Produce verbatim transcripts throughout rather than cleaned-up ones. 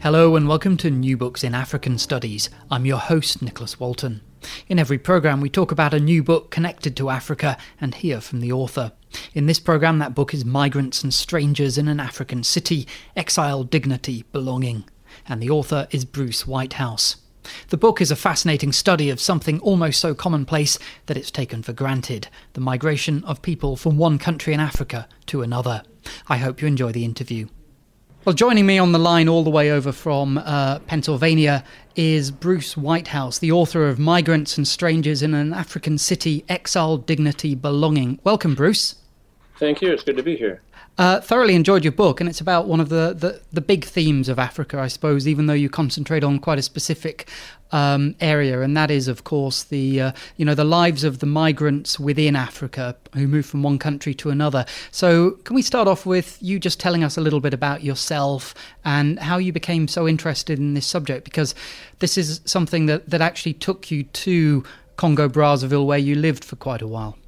Hello and welcome to New Books in African Studies. I'm your host, Nicholas Walton. In every programme, we talk about a new book connected to Africa and hear from the author. In this programme, that book is Migrants and Strangers in an African City, Exile, Dignity, Belonging. And the author is Bruce Whitehouse. The book is a fascinating study of something almost so commonplace that it's taken for granted, the migration of people from one country in Africa to another. I hope you enjoy the interview. Well, joining me on the line all the way over from uh, Pennsylvania is Bruce Whitehouse, the author of Migrants and Strangers in an African City, Exile, Dignity, Belonging. Welcome, Bruce. Thank you. It's good to be here. Uh, thoroughly enjoyed your book, and it's about one of the, the, the big themes of Africa, I suppose, even though you concentrate on quite a specific um, area, and that is, of course, the uh, you know the lives of the migrants within Africa who move from one country to another. So can we start off with you just telling us a little bit about yourself and how you became so interested in this subject? Because this is something that, that actually took you to Congo Brazzaville, where you lived for quite a while.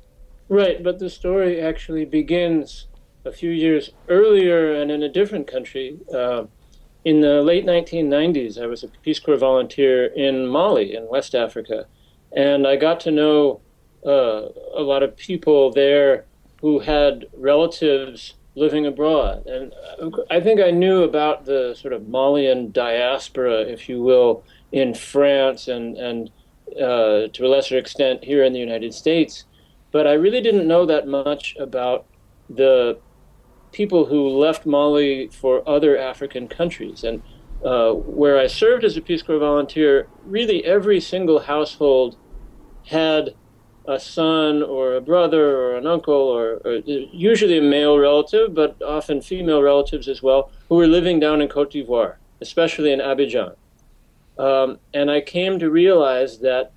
Right, but the story actually begins a few years earlier and in a different country. Uh, in the late nineteen nineties, I was a Peace Corps volunteer in Mali, in West Africa, and I got to know uh, a lot of people there who had relatives living abroad. And I think I knew about the sort of Malian diaspora, if you will, in France and, and uh, to a lesser extent here in the United States, but I really didn't know that much about the people who left Mali for other African countries. And uh, where I served as a Peace Corps volunteer, really every single household had a son or a brother or an uncle or, or usually a male relative, but often female relatives as well, who were living down in Côte d'Ivoire, especially in Abidjan. Um, and I came to realize that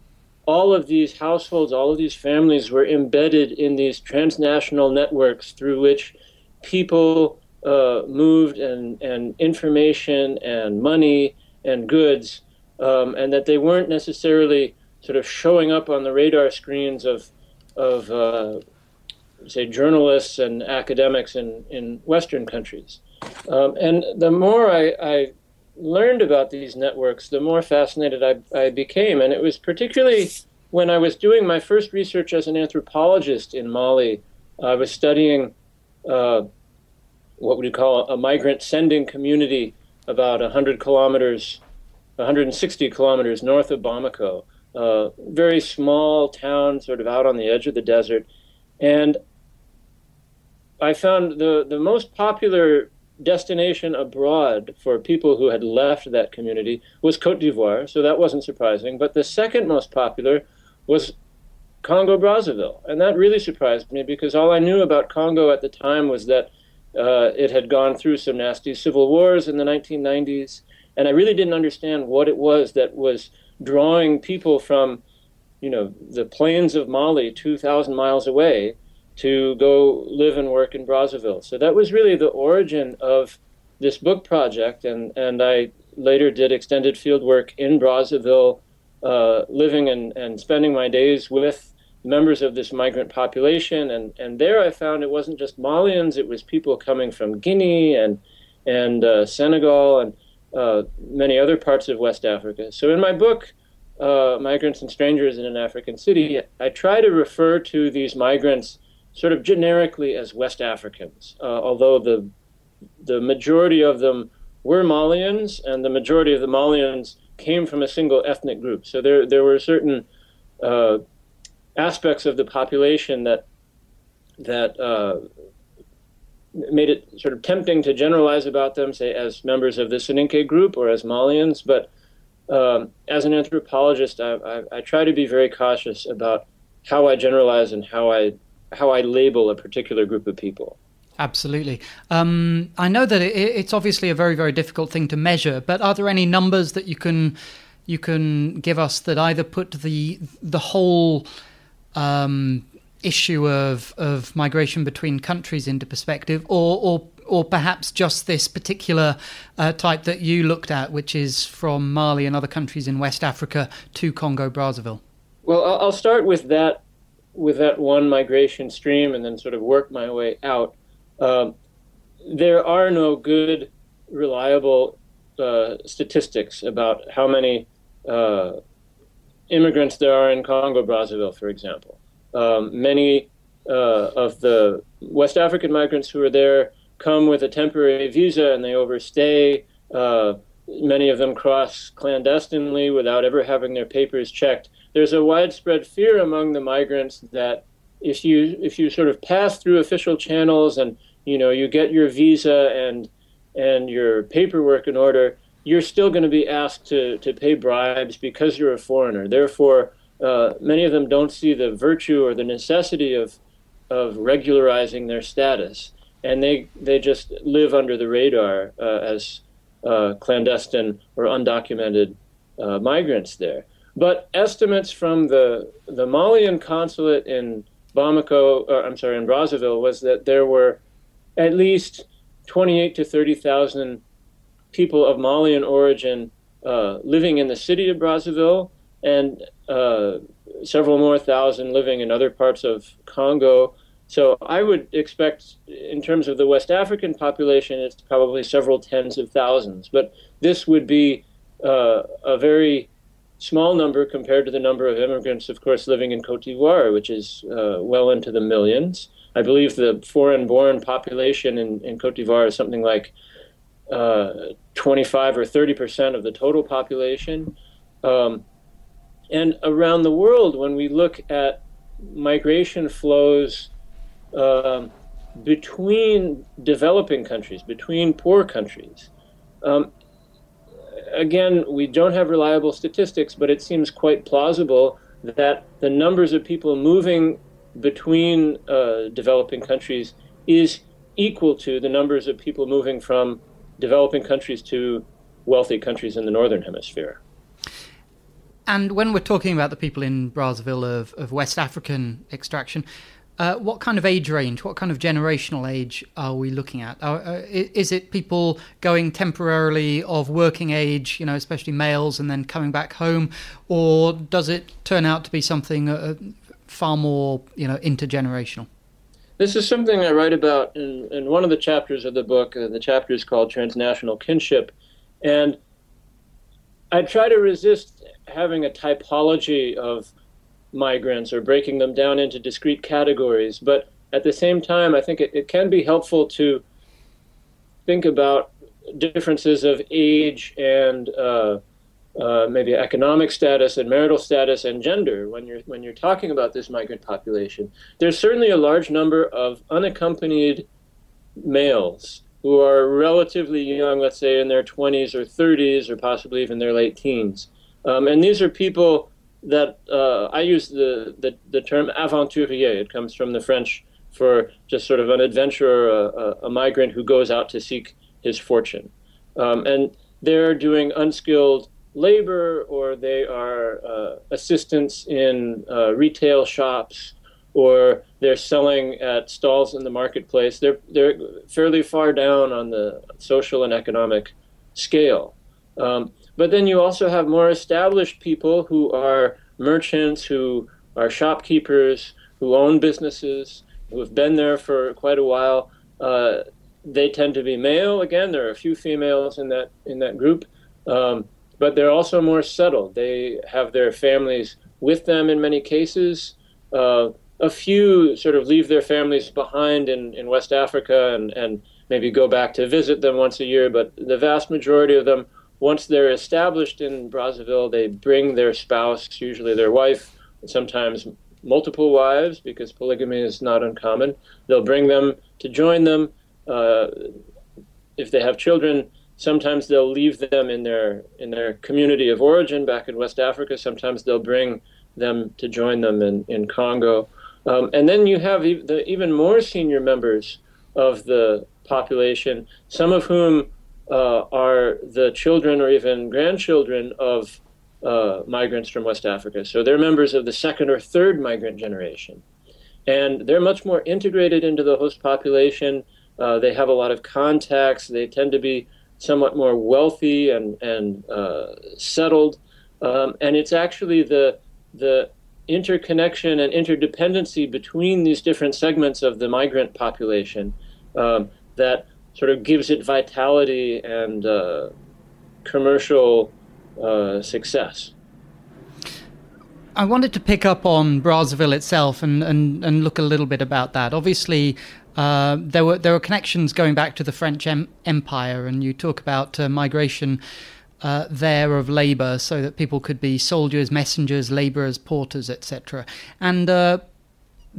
all of these households, all of these families were embedded in these transnational networks through which people uh, moved and, and information and money and goods, um, and that they weren't necessarily sort of showing up on the radar screens of, of uh, say, journalists and academics in, in Western countries. Um, and the more I, I learned about these networks, the more fascinated I, I became. And it was particularly when I was doing my first research as an anthropologist in Mali. I was studying Uh, what would you call a migrant sending community about one hundred kilometers, one hundred sixty kilometers north of Bamako, a uh, very small town sort of out on the edge of the desert. And I found the, the most popular destination abroad for people who had left that community was Côte d'Ivoire, so that wasn't surprising. But the second most popular was Congo Brazzaville, and that really surprised me because all I knew about Congo at the time was that uh, it had gone through some nasty civil wars in the nineteen nineties, and I really didn't understand what it was that was drawing people from, you know, the plains of Mali two thousand miles away to go live and work in Brazzaville. So that was really the origin of this book project, and, and I later did extended field work in Brazzaville, uh, living and, and spending my days with members of this migrant population, and, and there I found it wasn't just Malians, it was people coming from Guinea and and uh, Senegal and uh, many other parts of West Africa. So in my book, uh, Migrants and Strangers in an African City, I try to refer to these migrants sort of generically as West Africans, uh, although the the majority of them were Malians, and the majority of the Malians came from a single ethnic group. So there there were certain uh, aspects of the population that that uh, made it sort of tempting to generalize about them, say, as members of the Soninke group or as Malians. But um, as an anthropologist, I, I, I try to be very cautious about how I generalize and how I how I label a particular group of people. Absolutely. Um, I know that it, it's obviously a very, very difficult thing to measure, but are there any numbers that you can you can give us that either put the the whole um, issue of of migration between countries into perspective, or or or perhaps just this particular uh, type that you looked at, which is from Mali and other countries in West Africa to Congo Brazzaville? Well, I'll start with that with that one migration stream and then sort of work my way out. Um, there are no good, reliable uh, statistics about how many uh, immigrants there are in Congo Brazzaville, for example. Um, many uh, of the West African migrants who are there come with a temporary visa and they overstay. Uh, many of them cross clandestinely without ever having their papers checked. There's a widespread fear among the migrants that if you if you sort of pass through official channels and, you know, you get your visa and and your paperwork in order, you're still going to be asked to, to pay bribes because you're a foreigner. Therefore, uh, many of them don't see the virtue or the necessity of of regularizing their status, and they they just live under the radar uh, as uh, clandestine or undocumented uh, migrants there. But estimates from the the Malian consulate in Bamako, or I'm sorry, in Brazzaville, was that there were at least twenty-eight to thirty thousand people of Malian origin uh, living in the city of Brazzaville, and uh, several more thousand living in other parts of Congo. So I would expect, in terms of the West African population, it's probably several tens of thousands. But this would be uh, a very small number compared to the number of immigrants, of course, living in Côte d'Ivoire, which is uh, well into the millions. I believe the foreign-born population in, in Côte d'Ivoire is something like uh, twenty-five or thirty percent of the total population. Um, and around the world, when we look at migration flows um, between developing countries, between poor countries, um, again, we don't have reliable statistics, but it seems quite plausible that the numbers of people moving between uh, developing countries is equal to the numbers of people moving from developing countries to wealthy countries in the Northern Hemisphere. And when we're talking about the people in Brazzaville of, of West African extraction, uh, what kind of age range, what kind of generational age are we looking at? Are, uh, is it people going temporarily of working age, you know, especially males, and then coming back home? Or does it turn out to be something uh, far more, you know, intergenerational? This is something I write about in, in one of the chapters of the book. Uh, the chapter is called Transnational Kinship. And I try to resist having a typology of migrants or breaking them down into discrete categories. But at the same time, I think it, it can be helpful to think about differences of age and uh, uh, maybe economic status and marital status and gender when you're when you're talking about this migrant population. There's certainly a large number of unaccompanied males who are relatively young, let's say in their twenties or thirties or possibly even their late teens. Um, and these are people that uh, I use the, the, the term aventurier. It comes from the French for just sort of an adventurer, a, a migrant who goes out to seek his fortune. Um, and they're doing unskilled labor, or they are uh, assistants in uh, retail shops, or they're selling at stalls in the marketplace. They're they're fairly far down on the social and economic scale. Um, But then you also have more established people who are merchants, who are shopkeepers, who own businesses, who have been there for quite a while. Uh, they tend to be male. Again, there are a few females in that in that group, um, but they're also more settled. They have their families with them in many cases. Uh, a few sort of leave their families behind in, in West Africa and, and maybe go back to visit them once a year, but the vast majority of them, once they're established in Brazzaville, they bring their spouse, usually their wife, sometimes multiple wives, because polygamy is not uncommon. They'll bring them to join them. Uh, if they have children, sometimes they'll leave them in their in their community of origin back in West Africa. Sometimes they'll bring them to join them in, in Congo. Um, and then you have e- the even more senior members of the population, some of whom uh, are the children or even grandchildren of uh, migrants from West Africa. So they're members of the second or third migrant generation. And they're much more integrated into the host population. Uh, they have a lot of contacts. They tend to be somewhat more wealthy and, and uh, settled. Um, and it's actually the the interconnection and interdependency between these different segments of the migrant population um, that sort of gives it vitality and uh, commercial uh, success. I wanted to pick up on Brazzaville itself and, and, and look a little bit about that. Obviously, uh, there were there were connections going back to the French em- Empire, and you talk about uh, migration Uh, there of labour, so that people could be soldiers, messengers, labourers, porters, et cetera. And uh,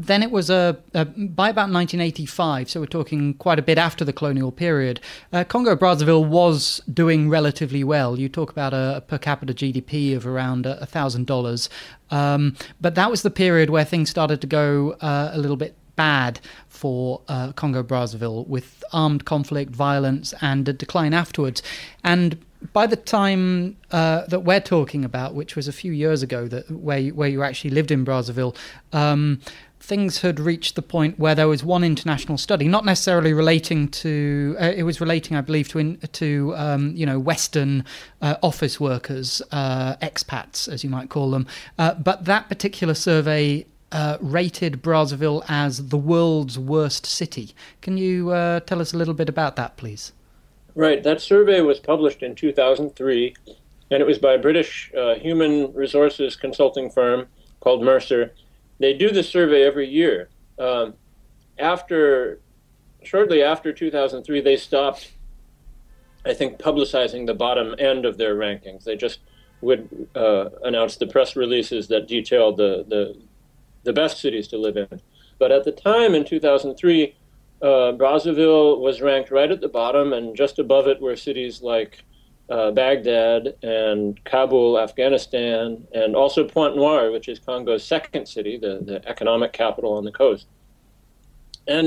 then it was uh, uh, by about nineteen eighty-five, so we're talking quite a bit after the colonial period, uh, Congo Brazzaville was doing relatively well. You talk about a, a per capita G D P of around one thousand dollars, um, but that was the period where things started to go uh, a little bit bad for uh, Congo Brazzaville, with armed conflict, violence, and a decline afterwards. And by the time uh, that we're talking about, which was a few years ago, that where you, where you actually lived in Brazzaville, um, things had reached the point where there was one international study, not necessarily relating to. Uh, it was relating, I believe, to in, to um, you know Western uh, office workers, uh, expats, as you might call them. Uh, but that particular survey uh, rated Brazzaville as the world's worst city. Can you uh, tell us a little bit about that, please? Right. That survey was published in two thousand three, and it was by a British uh, human resources consulting firm called Mercer. They do this survey every year. Um, after, shortly after two thousand three, they stopped, I think, publicizing the bottom end of their rankings. They just would uh, announce the press releases that detailed the, the, the best cities to live in. But at the time, in two thousand three, Uh, Brazzaville was ranked right at the bottom, and just above it were cities like uh, Baghdad and Kabul, Afghanistan, and also Pointe Noire, which is Congo's second city, the, the economic capital on the coast. And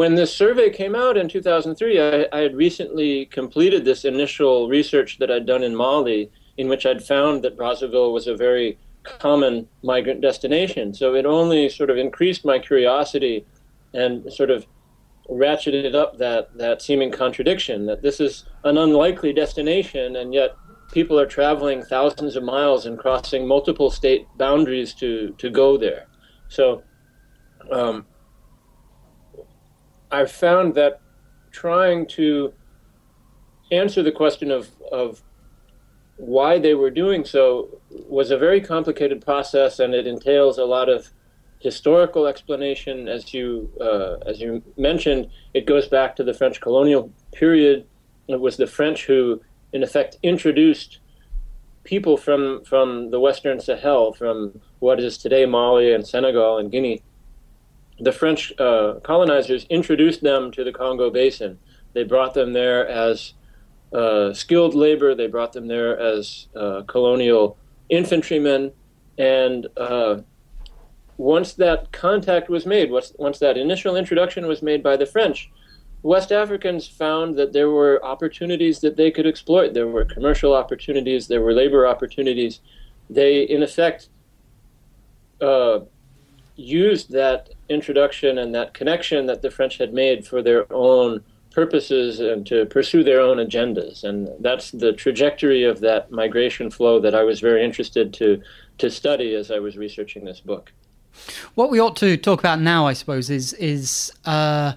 when this survey came out in two thousand three, I, I had recently completed this initial research that I'd done in Mali, in which I'd found that Brazzaville was a very common migrant destination. So it only sort of increased my curiosity and sort of ratcheted up that, that seeming contradiction, that this is an unlikely destination, and yet people are traveling thousands of miles and crossing multiple state boundaries to, to go there. So um, I found that trying to answer the question of, of why they were doing so was a very complicated process, and it entails a lot of historical explanation. As you uh, as you mentioned, it goes back to the French colonial period. It was the French who, in effect, introduced people from from the Western Sahel, from what is today Mali and Senegal and Guinea. The French uh, colonizers introduced them to the Congo Basin. They brought them there as uh, skilled labor. They brought them there as uh, colonial infantrymen, and uh, Once that contact was made, once, once that initial introduction was made by the French, West Africans found that there were opportunities that they could exploit. There were commercial opportunities, there were labor opportunities. They, in effect, uh, used that introduction and that connection that the French had made for their own purposes and to pursue their own agendas. And that's the trajectory of that migration flow that I was very interested to, to study as I was researching this book. What we ought to talk about now, I suppose, is is uh,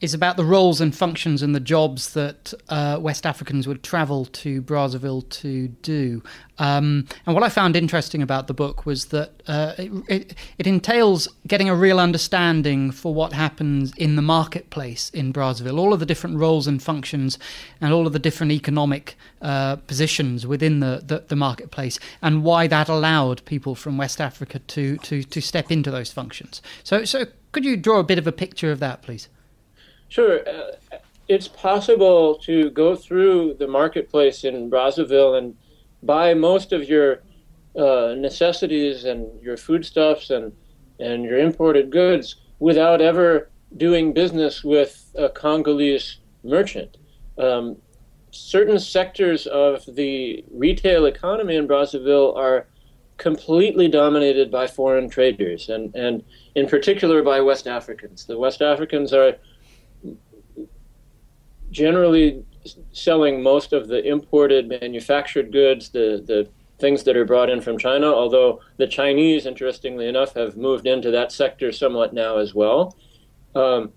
is about the roles and functions and the jobs that uh, West Africans would travel to Brazzaville to do. Um, and what I found interesting about the book was that uh, it, it, it entails getting a real understanding for what happens in the marketplace in Brazzaville, all of the different roles and functions and all of the different economic uh, positions within the, the, the marketplace, and why that allowed people from West Africa to, to, to step into those functions. So, so could you draw a bit of a picture of that, please? Sure. Uh, it's possible to go through the marketplace in Brazzaville and buy most of your uh, necessities and your foodstuffs and, and your imported goods without ever doing business with a Congolese merchant. Um, certain sectors of the retail economy in Brazzaville are completely dominated by foreign traders, and, and in particular by West Africans. The West Africans are generally selling most of the imported manufactured goods, the, the things that are brought in from China, although the Chinese, interestingly enough, have moved into that sector somewhat now as well. Um,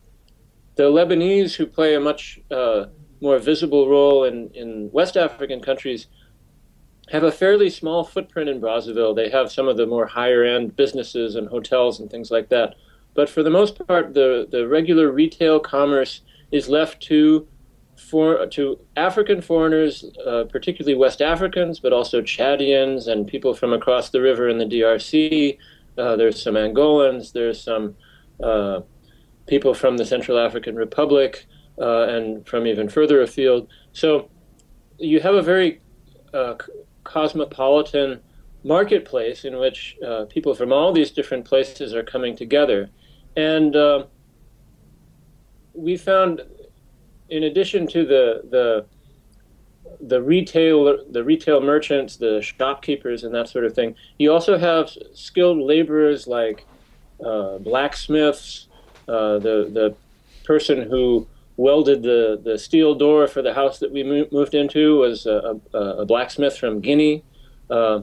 the Lebanese, who play a much uh, more visible role in, in West African countries, have a fairly small footprint in Brazzaville. They have some of the more higher-end businesses and hotels and things like that. But for the most part, the, the regular retail commerce is left to for to African foreigners, uh, particularly West Africans, but also Chadians and people from across the river in the D R C. Uh, there's some Angolans, there's some uh, people from the Central African Republic uh, and from even further afield. So you have a very uh, cosmopolitan marketplace in which uh, people from all these different places are coming together. And uh, we found, in addition to the the the retail the retail merchants, the shopkeepers, and that sort of thing, you also have skilled laborers like uh, blacksmiths, uh, the the person who welded the, the steel door for the house that we mo- moved into was a, a, a blacksmith from Guinea. Uh,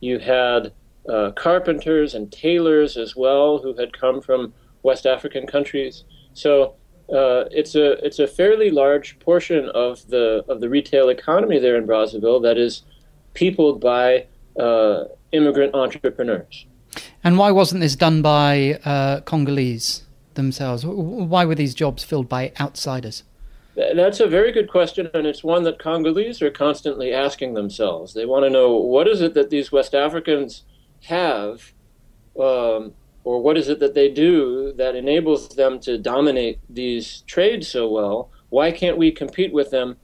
you had uh, carpenters and tailors as well who had come from West African countries. So uh, it's a it's a fairly large portion of the of the retail economy there in Brazzaville that is peopled by uh, immigrant entrepreneurs. And why wasn't this done by uh, Congolese themselves? Why were these jobs filled by outsiders? That's a very good question, and it's one that Congolese are constantly asking themselves. They want to know, what is it that these West Africans have, um, or what is it that they do that enables them to dominate these trades so well? Why can't we compete with them?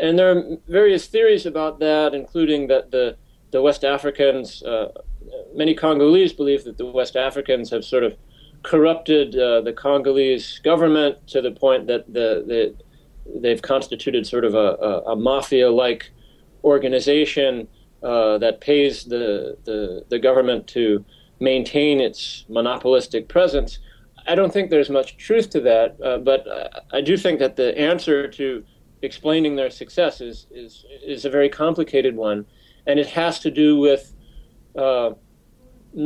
And there are various theories about that, including that the, the West Africans, uh, many Congolese believe that the West Africans have sort of corrupted uh, the Congolese government to the point that the, the they've constituted sort of a, a, a mafia-like organization uh, that pays the, the the government to maintain its monopolistic presence. I don't think there's much truth to that, uh, but I, I do think that the answer to explaining their success is is is a very complicated one, and it has to do with Uh,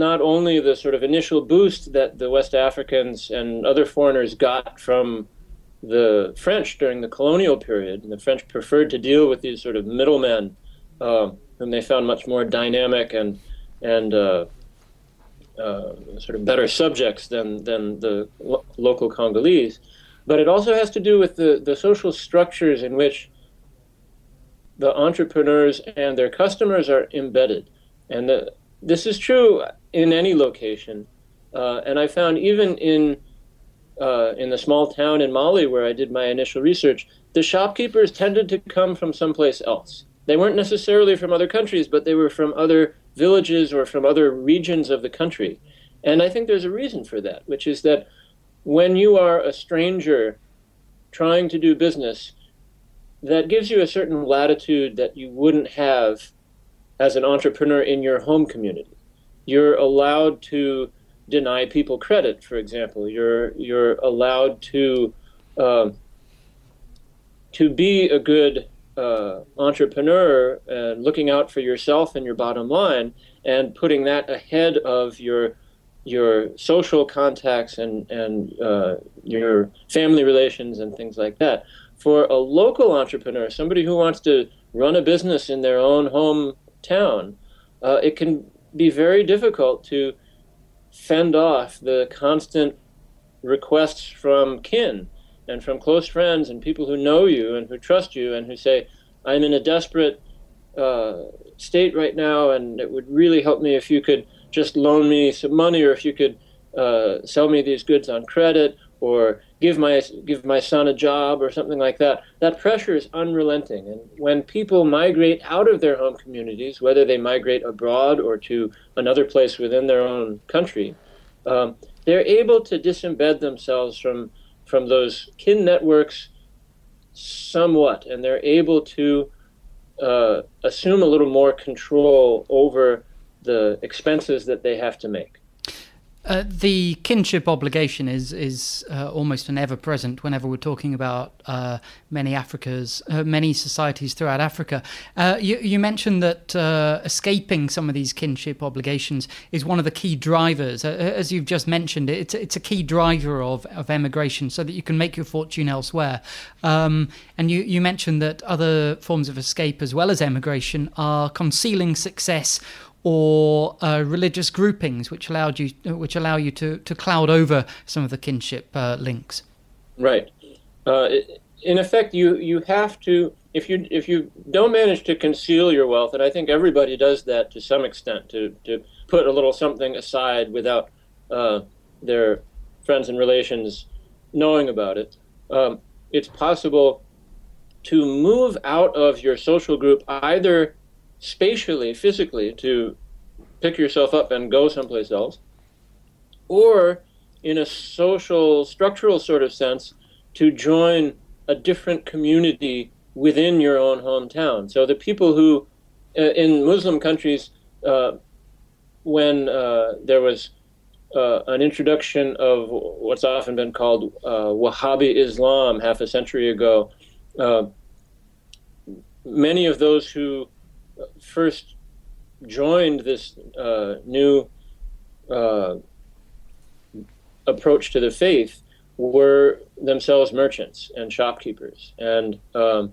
not only the sort of initial boost that the West Africans and other foreigners got from the French during the colonial period, and the French preferred to deal with these sort of middlemen, uh, whom they found much more dynamic and and uh, uh, sort of better subjects than than the lo- local Congolese. But it also has to do with the, the social structures in which the entrepreneurs and their customers are embedded. And the, this is true in any location, uh, and I found even in uh, in the small town in Mali where I did my initial research, the shopkeepers tended to come from someplace else. They weren't necessarily from other countries, but they were from other villages or from other regions of the country. And I think there's a reason for that, which is that when you are a stranger trying to do business, that gives you a certain latitude that you wouldn't have as an entrepreneur in your home community. You're allowed to deny people credit, for example. You're you're allowed to um, to be a good uh, entrepreneur, and looking out for yourself and your bottom line, and putting that ahead of your your social contacts and and uh, your family relations and things like that. For a local entrepreneur, somebody who wants to run a business in their own home town, uh, it can be very difficult to fend off the constant requests from kin and from close friends and people who know you and who trust you and who say, I'm in a desperate uh, state right now, and it would really help me if you could just loan me some money, or if you could uh, sell me these goods on credit, or give my give my son a job, or something like that. That pressure is unrelenting. And when people migrate out of their home communities, whether they migrate abroad or to another place within their own country, um, they're able to disembed themselves from from those kin networks somewhat, and they're able to uh, assume a little more control over the expenses that they have to make. Uh, the kinship obligation is is uh, almost an ever-present whenever we're talking about uh, many Africa's uh, many societies throughout Africa. Uh, you, you mentioned that uh, escaping some of these kinship obligations is one of the key drivers, uh, as you've just mentioned. It's it's a key driver of, of emigration, so that you can make your fortune elsewhere. Um, and you, you mentioned that other forms of escape, as well as emigration, are concealing success, or uh, religious groupings, which allowed you, which allow you to, to cloud over some of the kinship uh, links. Right. Uh, in effect, you, you have to, if you if you don't manage to conceal your wealth, and I think everybody does that to some extent, to to put a little something aside without uh, their friends and relations knowing about it. Um, it's possible to move out of your social group either spatially, physically, to pick yourself up and go someplace else, or in a social, structural sort of sense, to join a different community within your own hometown. So the people who, uh, in Muslim countries, uh, when uh, there was uh, an introduction of what's often been called uh, Wahhabi Islam half a century ago, uh, many of those who first joined this uh, new uh, approach to the faith were themselves merchants and shopkeepers. And um,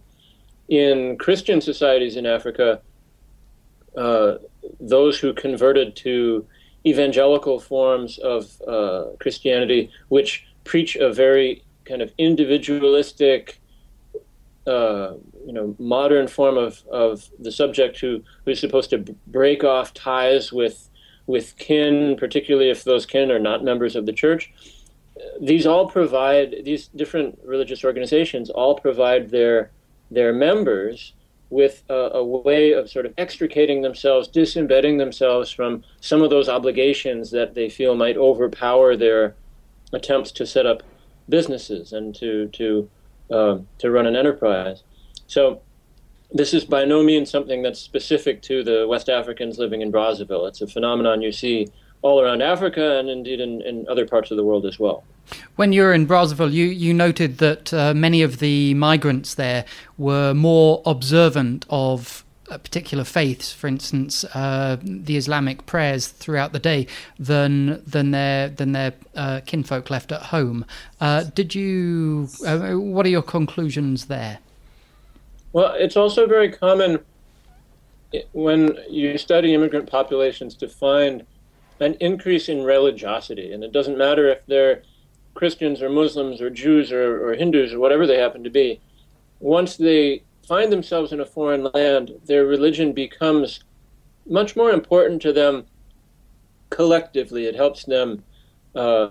in Christian societies in Africa, uh, those who converted to evangelical forms of uh, Christianity, which preach a very kind of individualistic, Uh, you know, modern form of, of the subject who who's supposed to b- break off ties with with kin, particularly if those kin are not members of the church. These all provide, these different religious organizations all provide their their members with a, a way of sort of extricating themselves, disembedding themselves from some of those obligations that they feel might overpower their attempts to set up businesses and to to Uh, to run an enterprise. So this is by no means something that's specific to the West Africans living in Brazzaville. It's a phenomenon you see all around Africa and indeed in, in other parts of the world as well. When you were in Brazzaville, you, you noted that uh, many of the migrants there were more observant of particular faiths, for instance, uh, the Islamic prayers throughout the day, than than their than their uh, kinfolk left at home. Uh, did you? Uh, what are your conclusions there? Well, it's also very common when you study immigrant populations to find an increase in religiosity, and it doesn't matter if they're Christians or Muslims or Jews or, or Hindus or whatever they happen to be. Once they find themselves in a foreign land, their religion becomes much more important to them collectively. It helps them uh,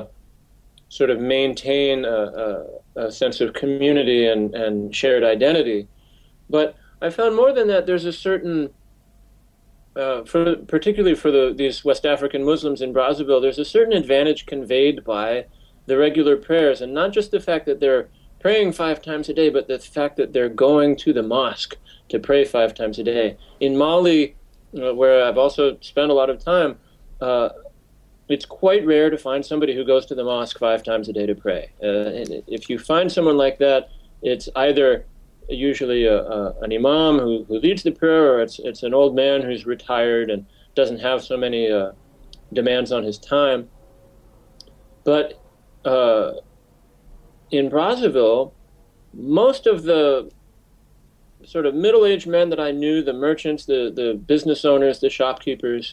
sort of maintain a, a, a sense of community and, and shared identity. But I found more than that, there's a certain, uh, for, particularly for the, these West African Muslims in Brazzaville, there's a certain advantage conveyed by the regular prayers, and not just the fact that they're praying five times a day, but the fact that they're going to the mosque to pray five times a day. In Mali, where I've also spent a lot of time, uh, it's quite rare to find somebody who goes to the mosque five times a day to pray. Uh, and if you find someone like that, it's either usually a, a, an imam who, who leads the prayer, or it's, it's an old man who's retired and doesn't have so many uh, demands on his time. But Uh, in Brazzaville, most of the sort of middle-aged men that I knew, the merchants, the, the business owners, the shopkeepers,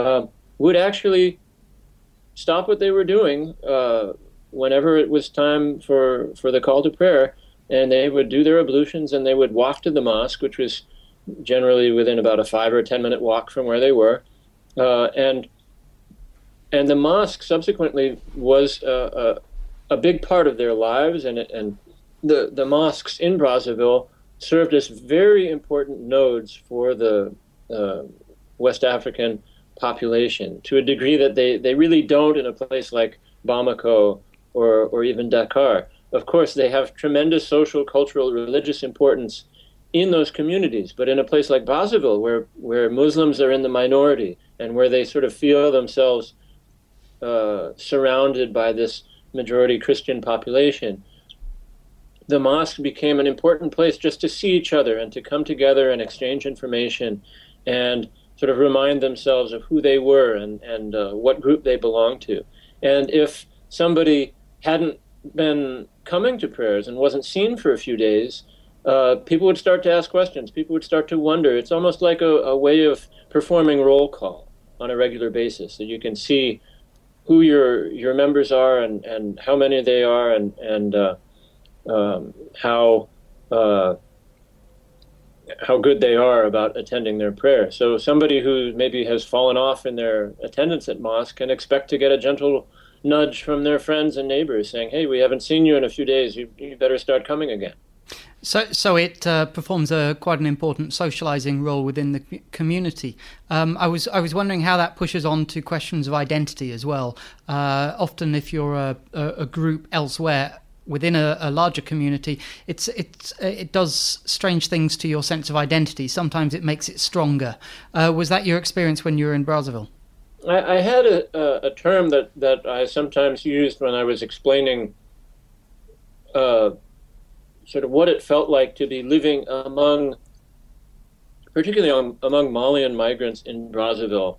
uh, would actually stop what they were doing uh, whenever it was time for, for the call to prayer, and they would do their ablutions and they would walk to the mosque, which was generally within about a five or a ten-minute walk from where they were. Uh, and, and the mosque subsequently was uh, a a big part of their lives, and and the, the mosques in Brazzaville served as very important nodes for the uh, West African population, to a degree that they, they really don't in a place like Bamako or, or even Dakar. Of course, they have tremendous social, cultural, religious importance in those communities. But in a place like Brazzaville, where, where Muslims are in the minority and where they sort of feel themselves uh, surrounded by this majority Christian population, the mosque became an important place just to see each other and to come together and exchange information and sort of remind themselves of who they were and, and uh, what group they belonged to. And if somebody hadn't been coming to prayers and wasn't seen for a few days, uh, people would start to ask questions. People would start to wonder. It's almost like a, a way of performing roll call on a regular basis, so you can see who your your members are and, and how many they are and, and uh, um, how uh, how good they are about attending their prayer. So somebody who maybe has fallen off in their attendance at mosque can expect to get a gentle nudge from their friends and neighbors saying, hey, we haven't seen you in a few days, you, you better start coming again. So so it uh, performs a quite an important socializing role within the community. Um, I was I was wondering how that pushes on to questions of identity as well. Uh, often if you're a, a group elsewhere within a, a larger community, it's it's it does strange things to your sense of identity. Sometimes it makes it stronger. Uh, was that your experience when you were in Brazzaville? I, I had a, a term that, that I sometimes used when I was explaining uh, sort of what it felt like to be living among, particularly on, among Malian migrants in Brazzaville.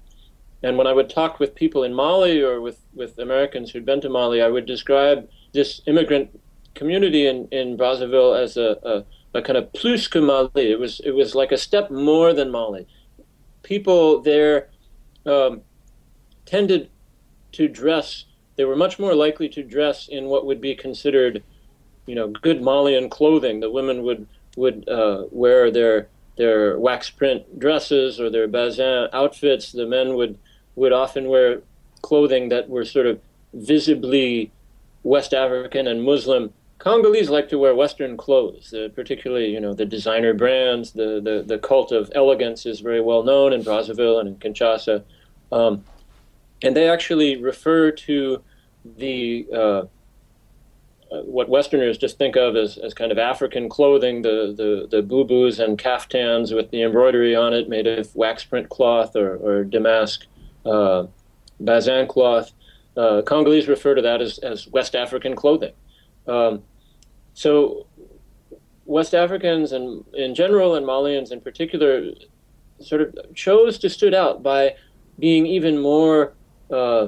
And when I would talk with people in Mali or with, with Americans who'd been to Mali, I would describe this immigrant community in, in Brazzaville as a, a, a kind of plus que Mali. It was, it was like a step more than Mali. People there um, tended to dress, they were much more likely to dress in what would be considered, you know, good Malian clothing. The women would would uh, wear their their wax print dresses or their bazin outfits. The men would would often wear clothing that were sort of visibly West African and Muslim. Congolese like to wear Western clothes, uh, particularly, you know, the designer brands. The, the, the cult of elegance is very well known in Brazzaville and in Kinshasa. Um, and they actually refer to the uh, what Westerners just think of as, as kind of African clothing, the, the, the bubus and kaftans with the embroidery on it made of wax print cloth or, or damask uh, bazin cloth. Uh, Congolese refer to that as, as West African clothing. Um, so West Africans and in general and Malians in particular sort of chose to stood out by being even more uh,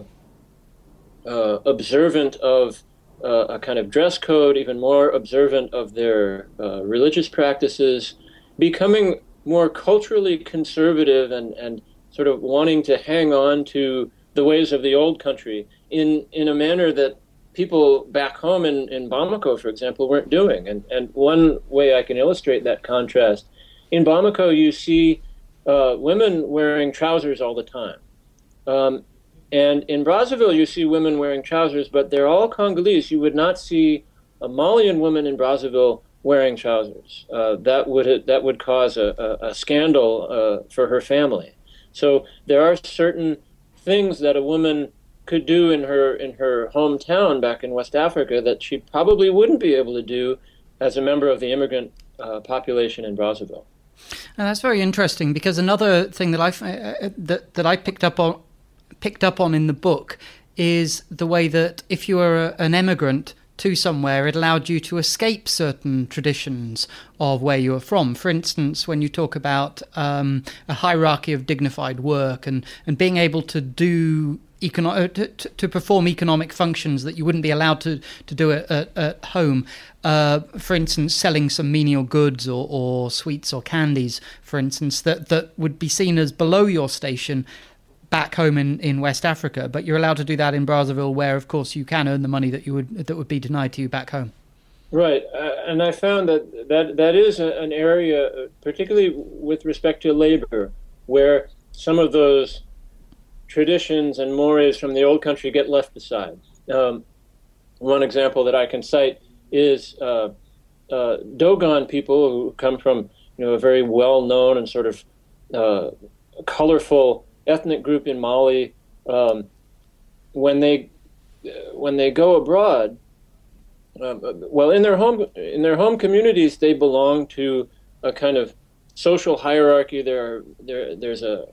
uh, observant of uh, a kind of dress code, even more observant of their uh, religious practices, becoming more culturally conservative and, and sort of wanting to hang on to the ways of the old country in, in a manner that people back home in, in Bamako, for example, weren't doing. And, and one way I can illustrate that contrast, in Bamako you see uh, women wearing trousers all the time. Um, and in Brazzaville you see women wearing trousers, but they're all Congolese. You would not see a Malian woman in Brazzaville wearing trousers. Uh, that would that would cause a, a, a scandal uh, for her family. So there are certain things that a woman could do in her in her hometown back in West Africa that she probably wouldn't be able to do as a member of the immigrant uh, population in Brazzaville. And that's very interesting because another thing that I uh, that that I picked up on picked up on in the book is the way that if you are a, an emigrant to somewhere, it allowed you to escape certain traditions of where you were from. For instance, when you talk about um, a hierarchy of dignified work and, and being able to do econo- to, to perform economic functions that you wouldn't be allowed to, to do at, at, at home. Uh, for instance, selling some menial goods or, or sweets or candies, for instance, that, that would be seen as below your station back home in, in West Africa, but you're allowed to do that in Brazzaville, where, of course, you can earn the money that you would that would be denied to you back home. Right, uh, and I found that that, that is a, an area, particularly with respect to labor, where some of those traditions and mores from the old country get left aside. Um, one example that I can cite is uh, uh, Dogon people who come from, you know, a very well-known and sort of uh, colorful ethnic group in Mali. Um, when they when they go abroad, uh, well, in their home in their home communities, they belong to a kind of social hierarchy. There, there, there's a,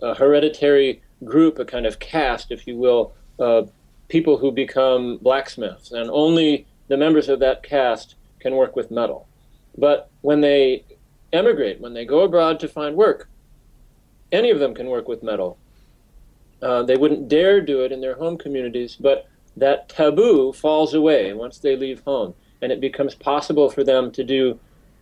a, a hereditary group, a kind of caste, if you will, uh, people who become blacksmiths, and only the members of that caste can work with metal. But when they emigrate, when they go abroad to find work, any of them can work with metal. Uh, they wouldn't dare do it in their home communities, but that taboo falls away once they leave home, and it becomes possible for them to do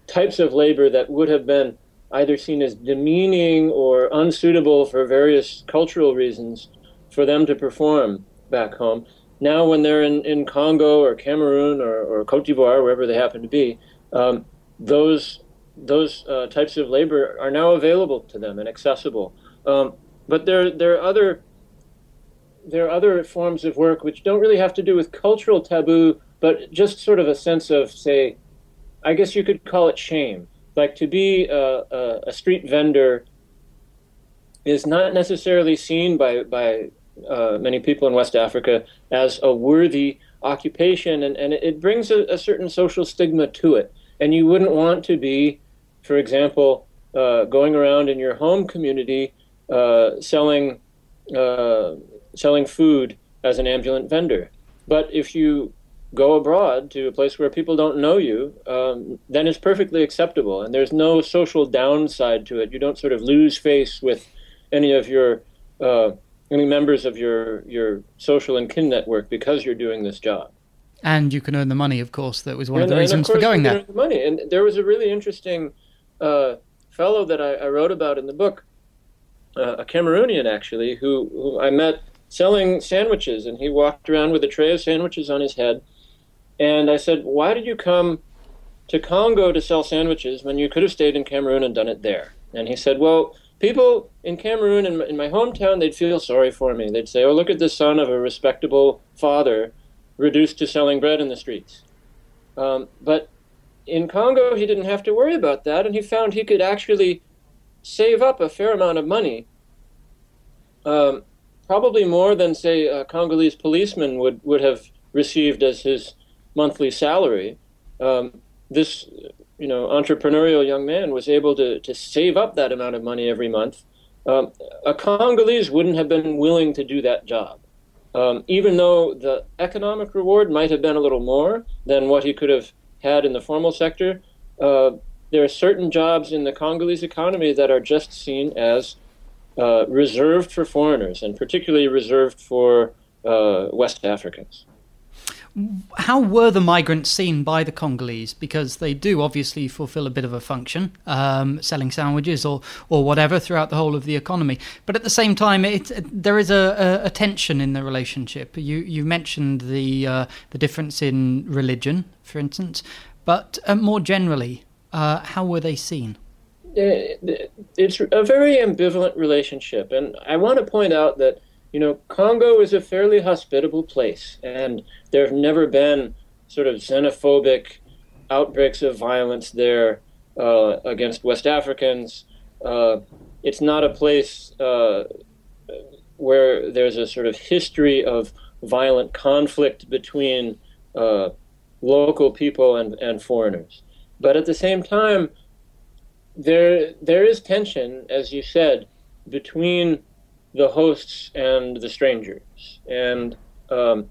types of labor that would have been either seen as demeaning or unsuitable for various cultural reasons for them to perform back home. Now when they're in, in Congo or Cameroon or, or Côte d'Ivoire, wherever they happen to be, um, those those uh, types of labor are now available to them and accessible. Um, but there there are other there are other forms of work which don't really have to do with cultural taboo, but just sort of a sense of, say, I guess you could call it shame. Like to be a, a, a street vendor is not necessarily seen by by. Uh, many people in West Africa as a worthy occupation, and, and it brings a, a certain social stigma to it. And you wouldn't want to be, for example, uh, going around in your home community uh, selling uh, selling food as an ambulant vendor. But if you go abroad to a place where people don't know you, um, then it's perfectly acceptable, and there's no social downside to it. You don't sort of lose face with any of your uh, any members of your, your social and kin network because you're doing this job. And you can earn the money, of course. That was one and, of the reasons for going there. The money. And there was a really interesting uh, fellow that I, I wrote about in the book, uh, a Cameroonian actually, who, who I met selling sandwiches, and he walked around with a tray of sandwiches on his head. And I said, why did you come to Congo to sell sandwiches when you could have stayed in Cameroon and done it there? And he said, well, people in Cameroon, in, in my hometown, they'd feel sorry for me. They'd say, oh, look at the son of a respectable father reduced to selling bread in the streets. Um, but in Congo, he didn't have to worry about that, and he found he could actually save up a fair amount of money, um, probably more than, say, a Congolese policeman would, would have received as his monthly salary. Um, this... you know, entrepreneurial young man was able to, to save up that amount of money every month. Um, a Congolese wouldn't have been willing to do that job, um, even though the economic reward might have been a little more than what he could have had in the formal sector. Uh, there are certain jobs in the Congolese economy that are just seen as uh, reserved for foreigners, and particularly reserved for uh, West Africans. How were the migrants seen by the Congolese? Because they do obviously fulfill a bit of a function, um, selling sandwiches or or whatever throughout the whole of the economy. But at the same time, it, there is a, a tension in the relationship. You you mentioned the uh, the difference in religion, for instance, but uh, more generally, uh, how were they seen? It's a very ambivalent relationship, and I want to point out that, you know, Congo is a fairly hospitable place, and there have never been sort of xenophobic outbreaks of violence there uh, against West Africans. Uh, it's not a place uh, where there's a sort of history of violent conflict between uh, local people and, and foreigners. But at the same time, there there is tension, as you said, between the hosts and the strangers. And um,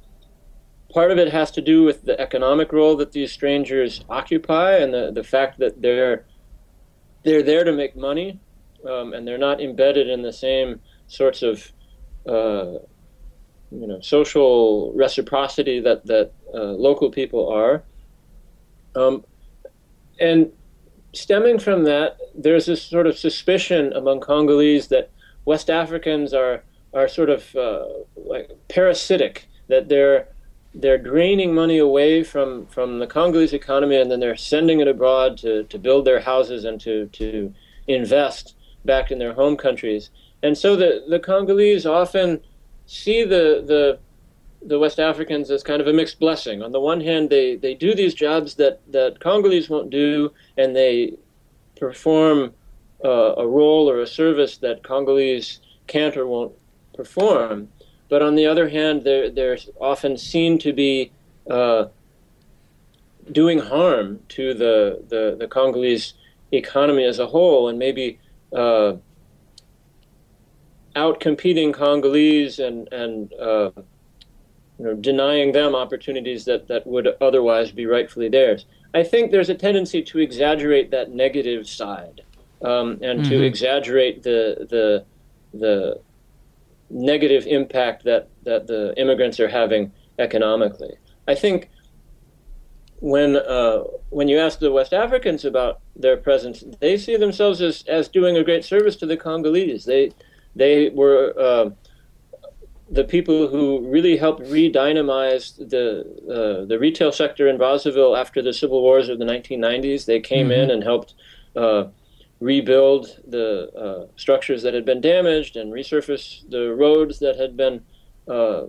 part of it has to do with the economic role that these strangers occupy, and the, the fact that they're they're there to make money, um, and they're not embedded in the same sorts of uh, you know, social reciprocity that, that uh, local people are. Um, and stemming from that, there's this sort of suspicion among Congolese that West Africans are are sort of uh, like parasitic, that they're they're draining money away from, from the Congolese economy, and then they're sending it abroad to, to build their houses and to, to invest back in their home countries. And so the, the Congolese often see the, the the West Africans as kind of a mixed blessing. On the one hand, they, they do these jobs that, that Congolese won't do, and they perform Uh, a role or a service that Congolese can't or won't perform. But on the other hand, they're, they're often seen to be uh, doing harm to the, the, the Congolese economy as a whole, and maybe uh, out-competing Congolese and, and uh, you know, denying them opportunities that, that would otherwise be rightfully theirs. I think there's a tendency to exaggerate that negative side um, and mm-hmm. to exaggerate the the the negative impact that, that the immigrants are having economically. I think when uh, when you ask the West Africans about their presence, they see themselves as, as doing a great service to the Congolese. They they were uh, the people who really helped re-dynamize the uh, the retail sector in Brazzaville after the civil wars of the nineteen nineties. They came mm-hmm. in and helped uh, rebuild the uh, structures that had been damaged and resurface the roads that had been uh,